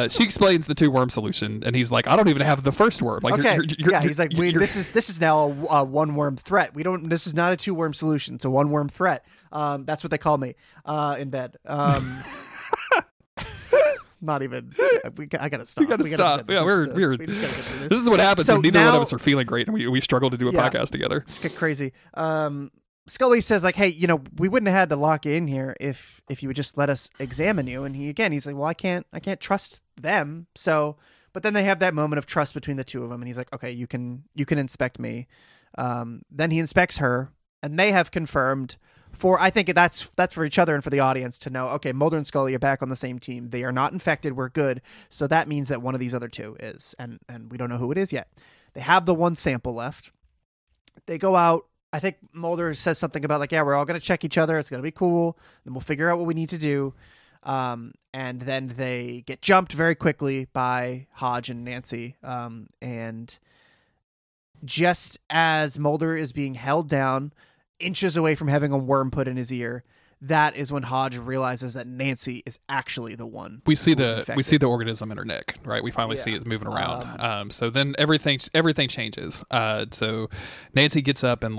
She explains the two worm solution, and he's like, "I don't even have the first worm." Like, okay, he's like, "This is now a one worm threat. We don't. This is not a two worm solution. It's a one worm threat." That's what they call me in bed. Not even. I gotta stop. We gotta stop. Yeah, we're. This is what happens when neither one of us are feeling great, and we struggle to do a podcast together. Just get crazy. Scully says, like, "Hey, we wouldn't have had to lock you in here if you would just let us examine you." And he's like, "Well, I can't trust them." So, but then they have that moment of trust between the two of them, and he's like, "Okay, you can inspect me." Then he inspects her, and they have confirmed I think that's for each other and for the audience to know, okay, Mulder and Scully are back on the same team. They are not infected. We're good. So that means that one of these other two is, and we don't know who it is yet. They have the one sample left. They go out. I think Mulder says something about like, yeah, we're all going to check each other. It's going to be cool. Then we'll figure out what we need to do. And then they get jumped very quickly by Hodge and Nancy. And just as Mulder is being held down, inches away from having a worm put in his ear, that is when Hodge realizes that Nancy is actually the one. We see the organism in her neck, right? We finally see it moving around. So then everything changes. So Nancy gets up and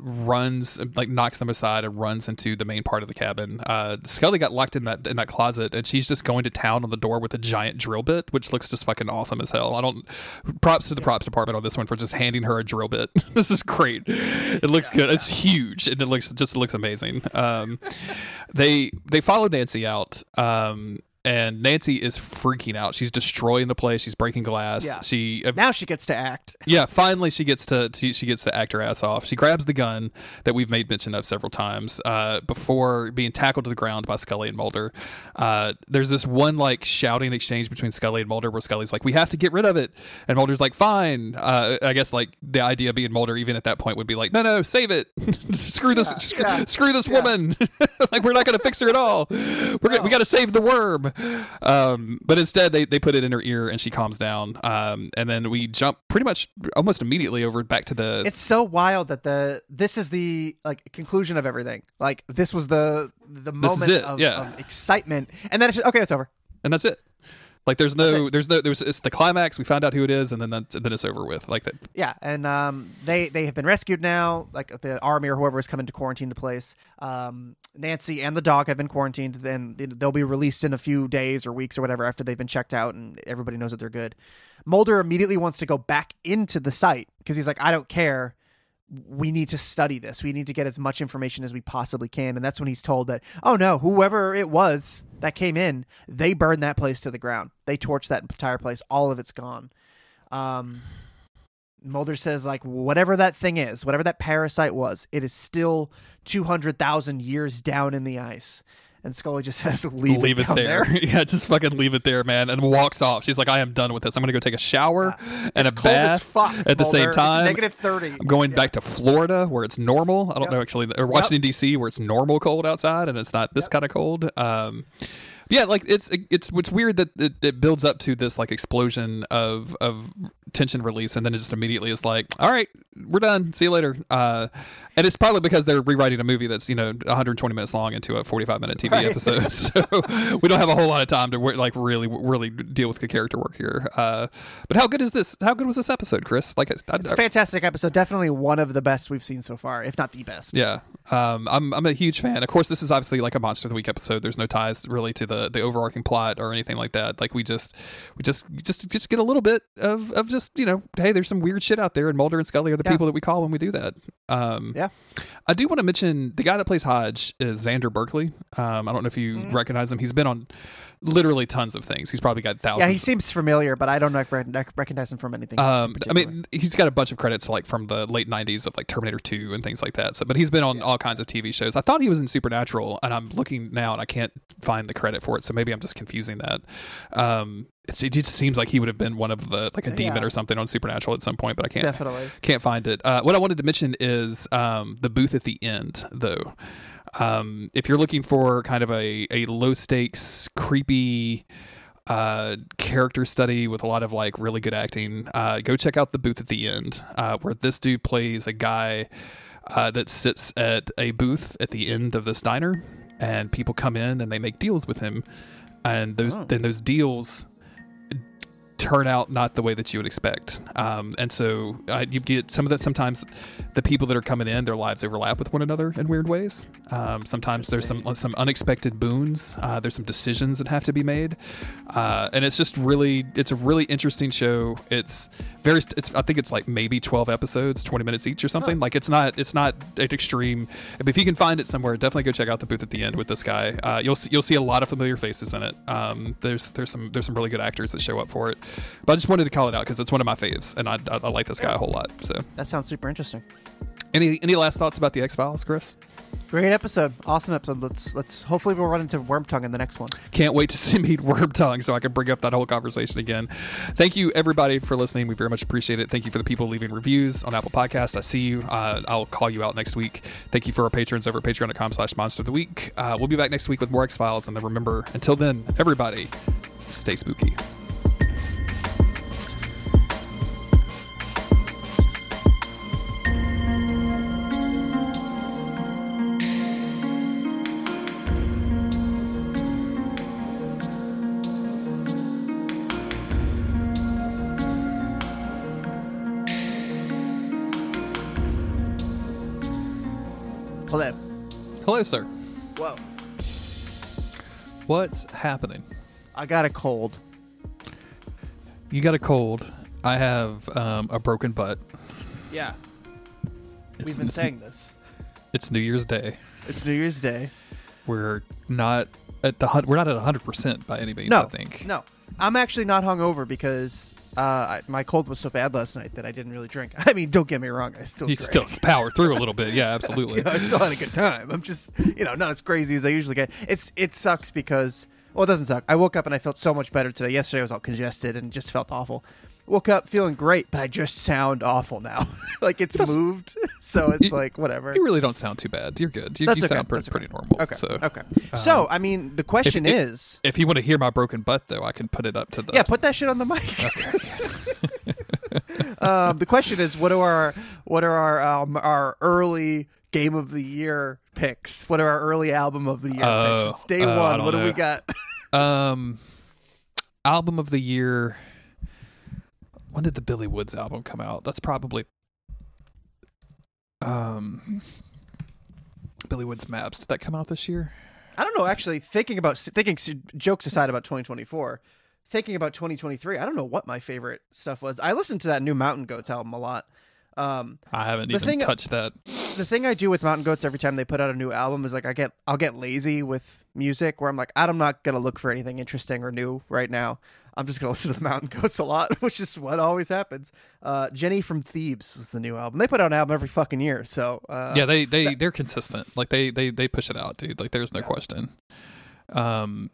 runs, knocks them aside and runs into the main part of the cabin. Scully got locked in that closet, and she's just going to town on the door with a giant drill bit, which looks just fucking awesome as hell. Props to the props department on this one for just handing her a drill bit. This is great. It looks good. Yeah. It's huge, and it looks amazing. They follow Nancy out, and Nancy is freaking out. She's destroying the place. She's breaking glass. Yeah. Now she gets to act. Yeah, finally she gets to act her ass off. She grabs the gun that we've made mention of several times before being tackled to the ground by Scully and Mulder. There's this one shouting exchange between Scully and Mulder where Scully's like, "We have to get rid of it," and Mulder's like, "Fine." I guess the idea being Mulder even at that point would be like, "No, save it. Screw this woman. We're not going to fix her at all. We got to save the worm." But instead they put it in her ear and she calms down. And then we jump pretty much almost immediately over back to the... It's so wild that this is the conclusion of everything. This was the moment of excitement. And then it's just, okay, it's over. And that's it. It's the climax. We found out who it is, and then it's over with. Like that. Yeah, and they have been rescued now. The army or whoever is coming to quarantine the place. Nancy and the dog have been quarantined. Then they'll be released in a few days or weeks or whatever after they've been checked out, and everybody knows that they're good. Mulder immediately wants to go back into the site because he's like, I don't care. We need to study this. We need to get as much information as we possibly can. And that's when he's told that, oh no, whoever it was that came in, they burned that place to the ground. They torched that entire place. All of it's gone. Mulder says whatever that thing is, whatever that parasite was, it is still 200,000 years down in the ice. And Scully just says, leave it there. Yeah, just fucking leave it there, man. And walks off. She's like, I am done with this. I'm going to go take a shower and a bath at the same time. It's -30. I'm going back to Florida where it's normal. I don't know, actually. Or Washington, D.C. where it's normal cold outside and it's not this kind of cold. Yeah, it's weird that it builds up to this explosion of tension release, and then it just immediately is like, all right, we're done. See you later. And it's probably because they're rewriting a movie that's 120 minutes long into a 45-minute TV episode, so we don't have a whole lot of time to really deal with the character work here. But how good is this? How good was this episode, Chris? It's a fantastic episode. Definitely one of the best we've seen so far, if not the best. Yeah, I'm a huge fan. Of course, this is obviously a Monster of the Week episode. There's no ties really to the overarching plot or anything like that. We just get a little bit of just, hey, there's some weird shit out there, and Mulder and Scully are the people that we call when we do that. I do want to mention the guy that plays Hodge is Xander Berkeley. I don't know if you recognize him. He's been on literally tons of things. He's probably got thousands. Yeah, he seems familiar, but I don't recognize him from anything. I mean, he's got a bunch of credits from the late 90s of Terminator 2 and things like that. So, but he's been on all kinds of TV shows. I thought he was in Supernatural, and I'm looking now and I can't find the credit for it. So maybe I'm just confusing that. It just seems like he would have been one of the a demon or something on Supernatural at some point, but I can't find it. What I wanted to mention is The Booth at the End, though. If you're looking for kind of a low stakes, creepy character study with a lot of really good acting, go check out The Booth at the End, where this dude plays a guy that sits at a booth at the end of this diner, and people come in and they make deals with him, and those deals turn out not the way that you would expect, and so you get some of that. Sometimes the people that are coming in, their lives overlap with one another in weird ways. Sometimes there's some unexpected boons. There's some decisions that have to be made, and it's just it's a really interesting show. I think it's maybe 12 episodes, 20 minutes each or something. It's not an extreme. But if you can find it somewhere, definitely go check out The Booth at the End with this guy. You'll see a lot of familiar faces in it. There's some really good actors that show up for it. But I just wanted to call it out because it's one of my faves, and I like this guy a whole lot. So that sounds super interesting. Any last thoughts about the X Files, Chris? Great episode. Awesome episode. Let's hopefully we'll run into Wormtongue in the next one. Can't wait to meet Wormtongue so I can bring up that whole conversation again. Thank you everybody for listening. We very much appreciate it. Thank you for the people leaving reviews on Apple Podcasts. I see you. I'll call you out next week. Thank you for our patrons over at patreon.com/monster of the week. We'll be back next week with more X Files, and then remember, until then, everybody, stay spooky. Hello, sir. Whoa. What's happening? I got a cold. You got a cold. I have a broken butt. Yeah. We've been saying this. It's New Year's Day. It's New Year's Day. We're not at 100% by any means, no, I think. No. I'm actually not hungover because my cold was so bad last night that I didn't really drink. I mean, don't get me wrong, I still drank. Still power through a little bit. Yeah, absolutely. I still had a good time. I'm just, not as crazy as I usually get. It sucks because, well, it doesn't suck. I woke up and I felt so much better today. Yesterday I was all congested and just felt awful. Woke up feeling great, but I just sound awful now. Like it's moved, so it's whatever. You really don't sound too bad. You're good. You sound pretty normal. Okay. So, I mean, the question is, if you want to hear my broken butt, though, I can put it up to the. Yeah, put that shit on the mic. Okay. The question is, what are our early game of the year picks? What are our early album of the year picks? It's day one. What do we got? Album of the year. When did the Billy Woods album come out? That's probably Billy Woods Maps. Did that come out this year? I don't know. Actually, thinking jokes aside about 2024, thinking about 2023, I don't know what my favorite stuff was. I listened to that new Mountain Goats album a lot. I haven't even touched that. The thing I do with Mountain Goats every time they put out a new album is like I'll get lazy with music where I'm like, I'm not gonna look for anything interesting or new right now. I'm just gonna listen to the Mountain Goats a lot, which is what always happens. Jenny from Thebes was the new album. They put out an album every fucking year, so yeah, they're consistent. Like they push it out, dude. Like there's no question. I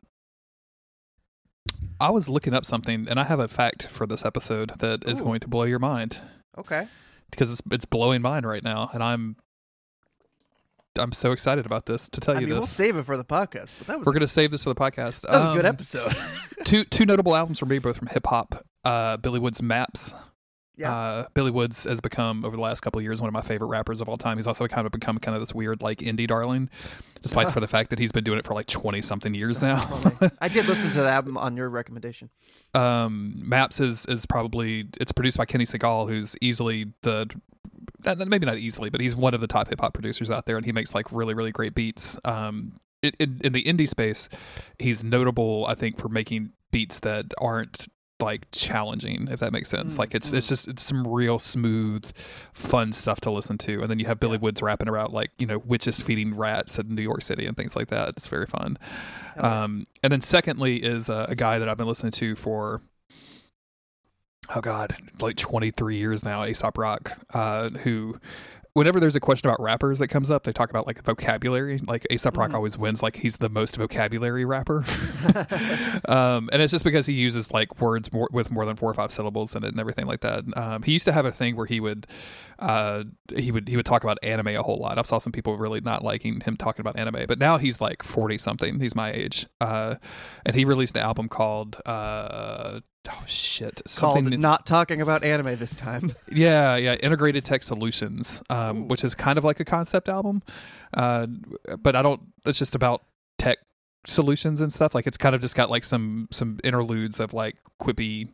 was looking up something, and I have a fact for this episode that is going to blow your mind. Okay. Because it's blowing mine right now, and I'm so excited about this to tell you this. We'll save it for the podcast, but we're going to save this for the podcast. That was a good episode. two notable albums for me, both from hip hop. Billy Woods Maps. Yeah. Billy Woods has become over the last couple of years one of my favorite rappers of all time. He's also become this weird like indie darling, despite for the fact that he's been doing it for like 20 something years now. I did listen to the album on your recommendation. Maps is probably, it's produced by Kenny Segal, who's maybe not easily, but he's one of the top hip hop producers out there, and he makes like really, really great beats. In the indie space, he's notable, I think, for making beats that aren't like challenging, if that makes sense. Like it's just some real smooth, fun stuff to listen to. And then you have Billy Woods rapping about like, witches feeding rats in New York City and things like that. It's very fun. And then secondly is a guy that I've been listening to for, 23 years now, Aesop Rock, who whenever there's a question about rappers that comes up, they talk about like vocabulary. Like Aesop Rock always wins. Like he's the most vocabulary rapper. And it's just because he uses like words with more than 4 or 5 syllables in it and everything like that. He used to have a thing where he would talk about anime a whole lot. I saw some people really not liking him talking about anime, but now he's like 40 something. He's my age. And he released an album called, called Not Talking About Anime This Time. Yeah. Integrated Tech Solutions, which is kind of like a concept album. But it's just about tech solutions and stuff. Like it's kind of just got like some interludes of like quippy,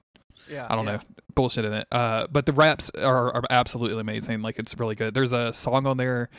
I don't know, bullshit in it. But the raps are absolutely amazing. Like it's really good. There's a song on there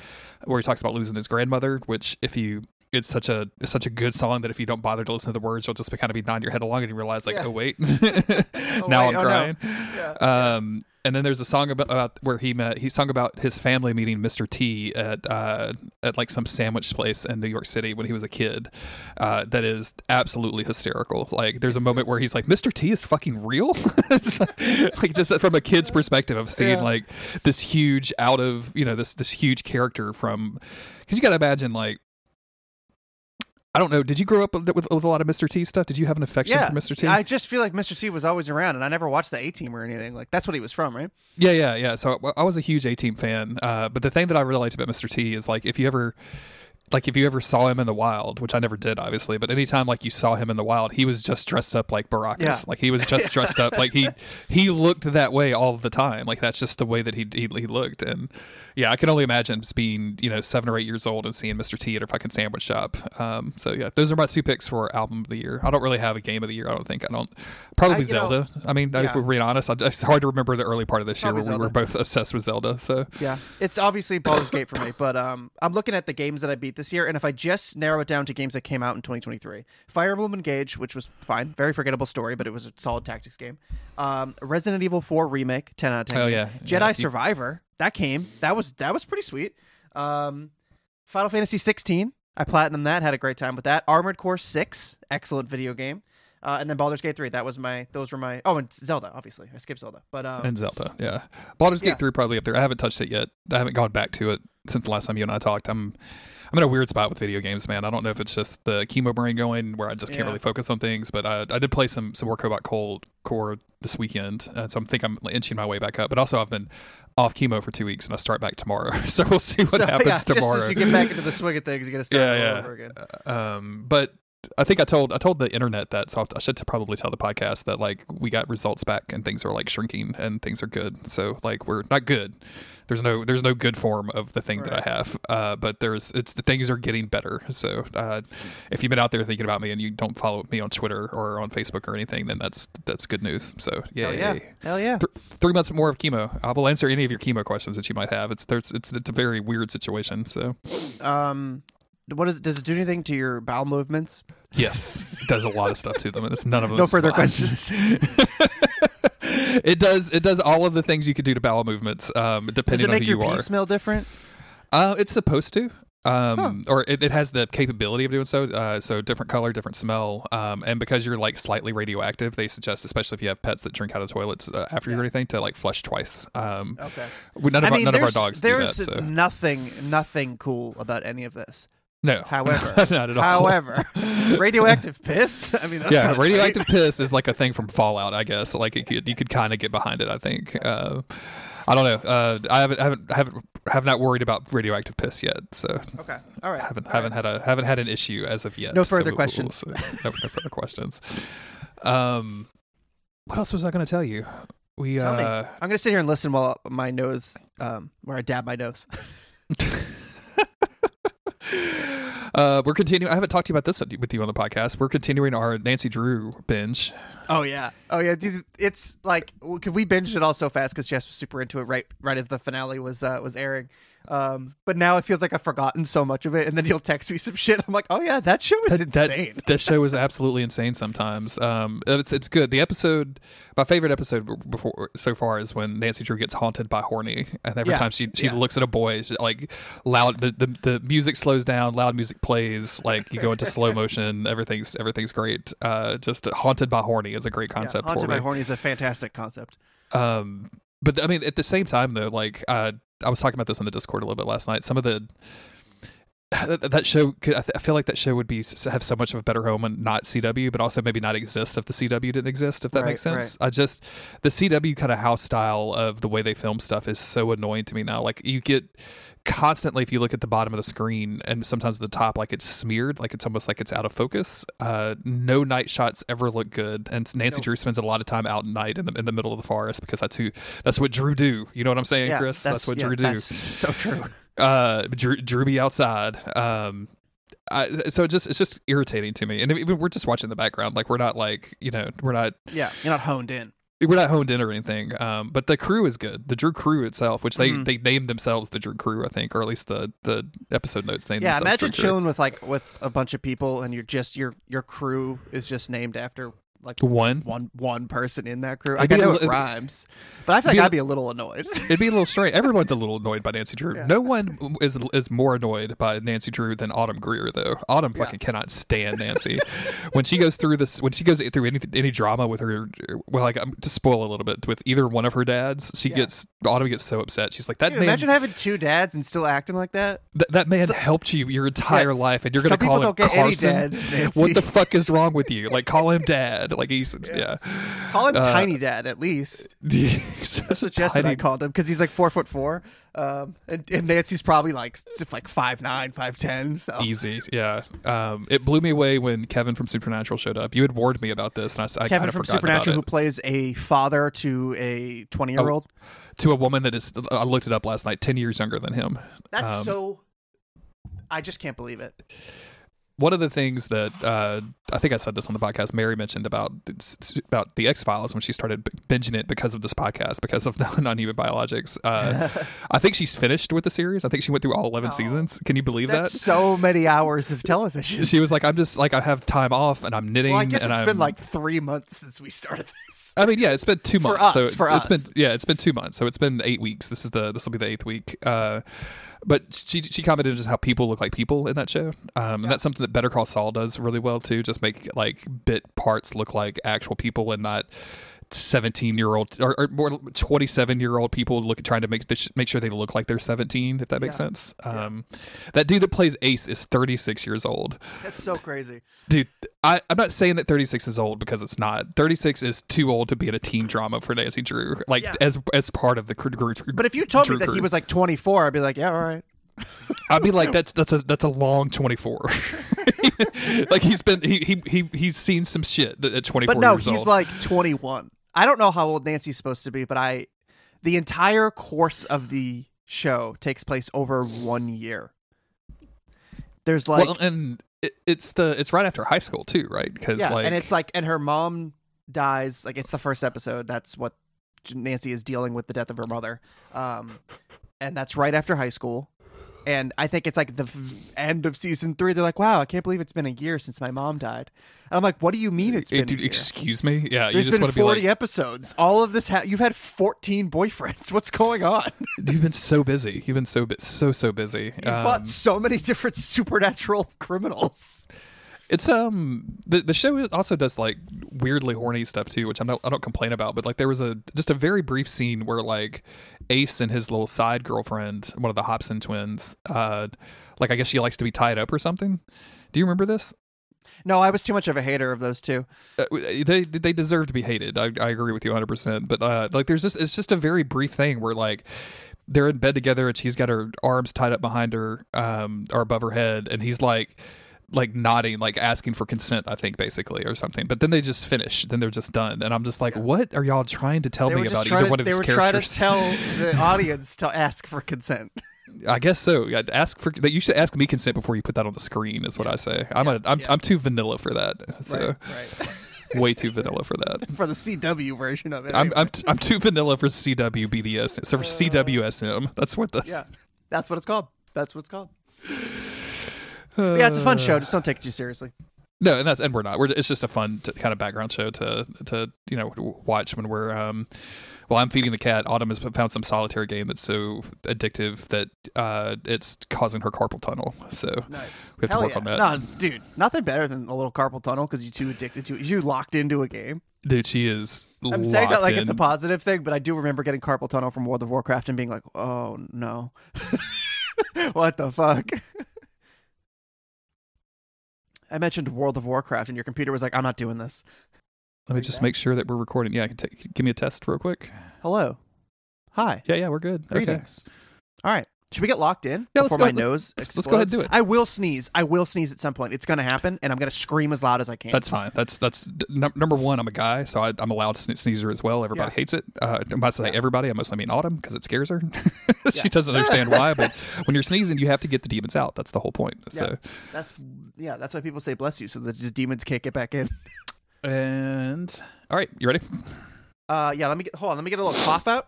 where he talks about losing his grandmother, which if you it's such a good song that if you don't bother to listen to the words, you'll just kind of be nodding your head along and you realize, like, yeah. oh wait, I'm crying. No. Yeah. And then there's a song about where he sung about his family meeting Mr. T at like some sandwich place in New York City when he was a kid. That is absolutely hysterical. Like, there's a moment where he's like, Mr. T is fucking real. Like, just from a kid's perspective of seeing like this huge out of, you know, this huge character from, because you got to imagine, like, I don't know. Did you grow up with a lot of Mr. T stuff? Did you have an affection for Mr. T? I just feel like Mr. T was always around, and I never watched the A-Team or anything. Like, that's what he was from, right? Yeah. So I was a huge A-Team fan. But the thing that I really liked about Mr. T is, like, if you ever saw him in the wild, which I never did, obviously, but anytime, like, you saw him in the wild, he was just dressed up like Baracus. Yeah. Like, he was just dressed up. Like, he looked that way all the time. Like, that's just the way that he looked. And yeah, I can only imagine being, you know, 7 or 8 years old and seeing Mr. T at a fucking sandwich shop. So yeah, those are my two picks for album of the year. I don't really have a game of the year. I don't think. Probably Zelda. If we're being honest, it's hard to remember the early part of this year where Zelda. We were both obsessed with Zelda. So yeah, it's obviously Baldur's Gate for me. But I'm looking at the games that I beat this year, and if I just narrow it down to games that came out in 2023, Fire Emblem Engage, which was fine, very forgettable story, but it was a solid tactics game. Resident Evil 4 Remake, 10 out of 10. Oh yeah, Jedi Survivor, that was pretty sweet. Final Fantasy 16, I platinumed that, had a great time with that. Armored Core 6, excellent video game. And then Baldur's Gate 3. Those were my. Oh, and Zelda, obviously. I skipped Zelda, but and Zelda, yeah. Baldur's Gate 3 probably up there. I haven't touched it yet. I haven't gone back to it since the last time you and I talked. I'm in a weird spot with video games, man. I don't know if it's just the chemo brain going where I just can't really focus on things, but I did play some more Cobalt Cold Core this weekend, so I think I'm inching my way back up. But also, I've been off chemo for 2 weeks, and I start back tomorrow, so we'll see what happens tomorrow. Just as you get back into the swing of things, you're gonna start all over again. But I think I told the internet that, so I should probably tell the podcast that, like, we got results back and things are, like, shrinking and things are good. So, like, we're not good. There's no good form of the thing that I have, but the things are getting better. So if you've been out there thinking about me and you don't follow me on Twitter or on Facebook or anything, then that's good news. So hell yeah. 3 months more of chemo. I will answer any of your chemo questions that you might have. It's a very weird situation. So. Does it do anything to your bowel movements? Yes, it does a lot of stuff to them, and it's none of them. No further questions. It does all of the things you could do to bowel movements, depending on who you are. Does it make your pee smell different? It's supposed to. Or it has the capability of doing so. So different color, different smell. And because you're, like, slightly radioactive, they suggest, especially if you have pets that drink out of toilets after you do anything, to, like, flush twice. None of our dogs do that. There's nothing cool about any of this. No. However, not at all. Radioactive piss? I mean, that's radioactive piss is, like, a thing from Fallout, I guess. Like, you could kind of get behind it, I think. I don't know. I have not worried about radioactive piss yet. So okay, all right. Haven't had an issue as of yet. No further questions. No further questions. What else was I going to tell you? I'm going to sit here and listen while my nose, where I dab my nose. We're continuing. I haven't talked to you about this with you on the podcast. We're continuing our Nancy Drew binge. Oh yeah. It's like, could we binge it all so fast because Jess was super into it right as the finale was airing. But now it feels like I've forgotten so much of it, and then he'll text me some shit. I'm like, oh yeah, that show was insane. That show was absolutely insane sometimes. It's good. The episode, my favorite episode before so far, is when Nancy Drew gets haunted by Horny, and every time she looks at a boy, she, like, loud. The music slows down, loud music plays, like, you go into slow motion. Everything's great. Just Haunted by Horny is a great concept. Haunted by Horny is a fantastic concept. But I mean, at the same time though, like, I was talking about this on the Discord a little bit last night. Some of that show, I feel like that show would have so much of a better home and not CW, but also maybe not exist if the CW didn't exist, if that makes sense. Right. The CW kind of house style of the way they film stuff is so annoying to me now. Like, you get constantly, if you look at the bottom of the screen and sometimes the top, like, it's smeared, like, it's almost like it's out of focus. No night shots ever look good, and Nancy Drew spends a lot of time out at night in the middle of the forest, because that's what Drew do. You know what I'm saying, Chris? That's what Drew do. That's so true. Drew be outside. So it's just irritating to me. And we're just watching the background, like, we're not honed in. We're not honed in or anything, but the crew is good. The Drew crew itself, which they named themselves the Drew crew, I think, or at least the episode notes named themselves. Yeah, imagine chilling with a bunch of people, and you're just your crew is just named after like one person in that crew. Like, I know it rhymes, but I feel like I'd be a little annoyed. It'd be a little strange. Everyone's a little annoyed by Nancy Drew. Yeah. No one is more annoyed by Nancy Drew than Autumn Greer, though. Autumn fucking cannot stand Nancy. when she goes through any drama with her, well, like, to spoil a little bit, with either one of her dads, she gets Autumn gets so upset. She's like, that man. Imagine having two dads and still acting like that. That man helped you your entire life, and you're gonna call him Carson? Dads, what the fuck is wrong with you? Like, call him dad. Like Easton's, call him Tiny Dad at least. That's what Jess and I called him, because he's like 4'4", and Nancy's probably like 5'9", 5'10". So easy, it blew me away when Kevin from Supernatural showed up. You had warned me about this, and I Kevin from Supernatural, who plays a father to a 20-year-old, to a woman that is, I looked it up last night, 10 years younger than him. That's I just can't believe it. One of the things that I think I said this on the podcast, Mary mentioned about the X Files when she started binging it because of this podcast, because of Non-Human Biologics. I think she's finished with the series. I think she went through all 11 seasons. Can you believe that? So many hours of television. She was like, "I'm just like, I have time off and I'm knitting." Well, I guess it's been like 3 months since we started this. I mean, it's been 2 months. It's been 2 months. So it's been 8 weeks. This will be the 8th week. But she commented just how people look like people in that show, and that's something that Better Call Saul does really well too. Just make like bit parts look like actual people, and not 17-year-old or more 27-year-old people trying to make sure they look like they're 17. If that makes sense. That dude that plays Ace is 36 years old. That's so crazy, dude. I'm not saying that 36 is old, because it's not. 36 is too old to be in a teen drama for Nancy Drew, as part of the crew. But if you told me that he was like 24, I'd be like, yeah, all right. I'd be like, that's a long 24. Like he's seen some shit at 24 years old. But no, he's like 21. I don't know how old Nancy's supposed to be, but the entire course of the show takes place over 1 year. There's like, well, and it's right after high school too, right? Because and it's like, and her mom dies. Like, it's the first episode. That's what Nancy is dealing with, the death of her mother, and that's right after high school. And I think it's like the end of season 3. They're like, "Wow, I can't believe it's been a year since my mom died." And I'm like, "What do you mean it's been?" Dude, a year? Excuse me. Yeah, there's been 40 episodes. All of this. You've had 14 boyfriends. What's going on? You've been so busy. You've been so busy. You fought so many different supernatural criminals. It's the show also does like weirdly horny stuff too, which I don't complain about, but like there was a very brief scene where like Ace and his little side girlfriend, one of the Hobson twins, like I guess she likes to be tied up or something. Do you remember this? No, I was too much of a hater of those two. They deserve to be hated. I agree with you 100%. But like it's just a very brief thing where like they're in bed together and she's got her arms tied up behind her or above her head, and he's like nodding, like asking for consent, I think, basically, or something. But then they just finish. Then they're just done. And I'm just like, what are y'all trying to tell me about either one of these characters? They were trying to tell the audience to ask for consent. I guess so. You should ask me consent before you put that on the screen, is what I say. I'm too vanilla for that. So. Right. Way too vanilla for that. For the CW version of it. Anyway. I'm too vanilla for CW BDSM. So for CWSM. That's what this. Yeah. That's what it's called. That's what it's called. Yeah, it's a fun show. Just don't take it too seriously. No, and we're not. It's just a fun kind of background show to watch when we're I'm feeding the cat. Autumn has found some solitaire game that's so addictive that it's causing her carpal tunnel. So we have to work on that. No, dude, nothing better than a little carpal tunnel because you're too addicted to it. You're locked into a game. Dude, she is. I'm saying that like it's a positive thing, but I do remember getting carpal tunnel from World of Warcraft and being like, oh no, what the fuck. I mentioned World of Warcraft, and your computer was like, I'm not doing this. Let me just make sure that we're recording. Yeah, give me a test real quick. Hello. Hi. Yeah, we're good. Greetings. Okay. All right. Should we get locked in before my nose explodes? Let's go ahead and do it. I will sneeze at some point. It's going to happen, and I'm going to scream as loud as I can. That's fine. That's number one, I'm a guy, so I'm a loud sneezer as well. Everybody hates it. I'm about to say everybody. I mostly mean Autumn, because it scares her. She doesn't understand why, but when you're sneezing, you have to get the demons out. That's the whole point. So. That's why people say bless you, so that the demons can't get back in. And, all right, you ready? Yeah, let me get a little cough out.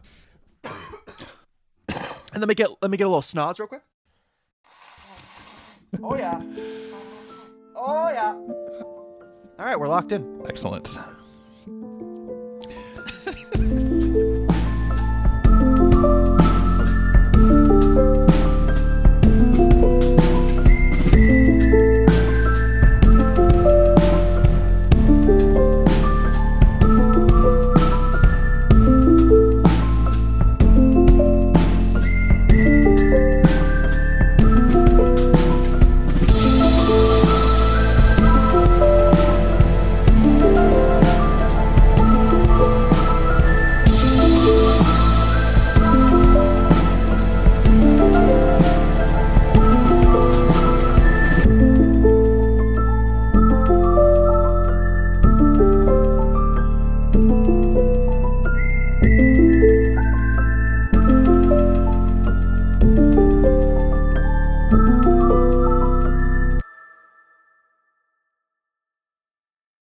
And let me get a little snaz real quick. Oh yeah. Oh yeah. All right, we're locked in. Excellent.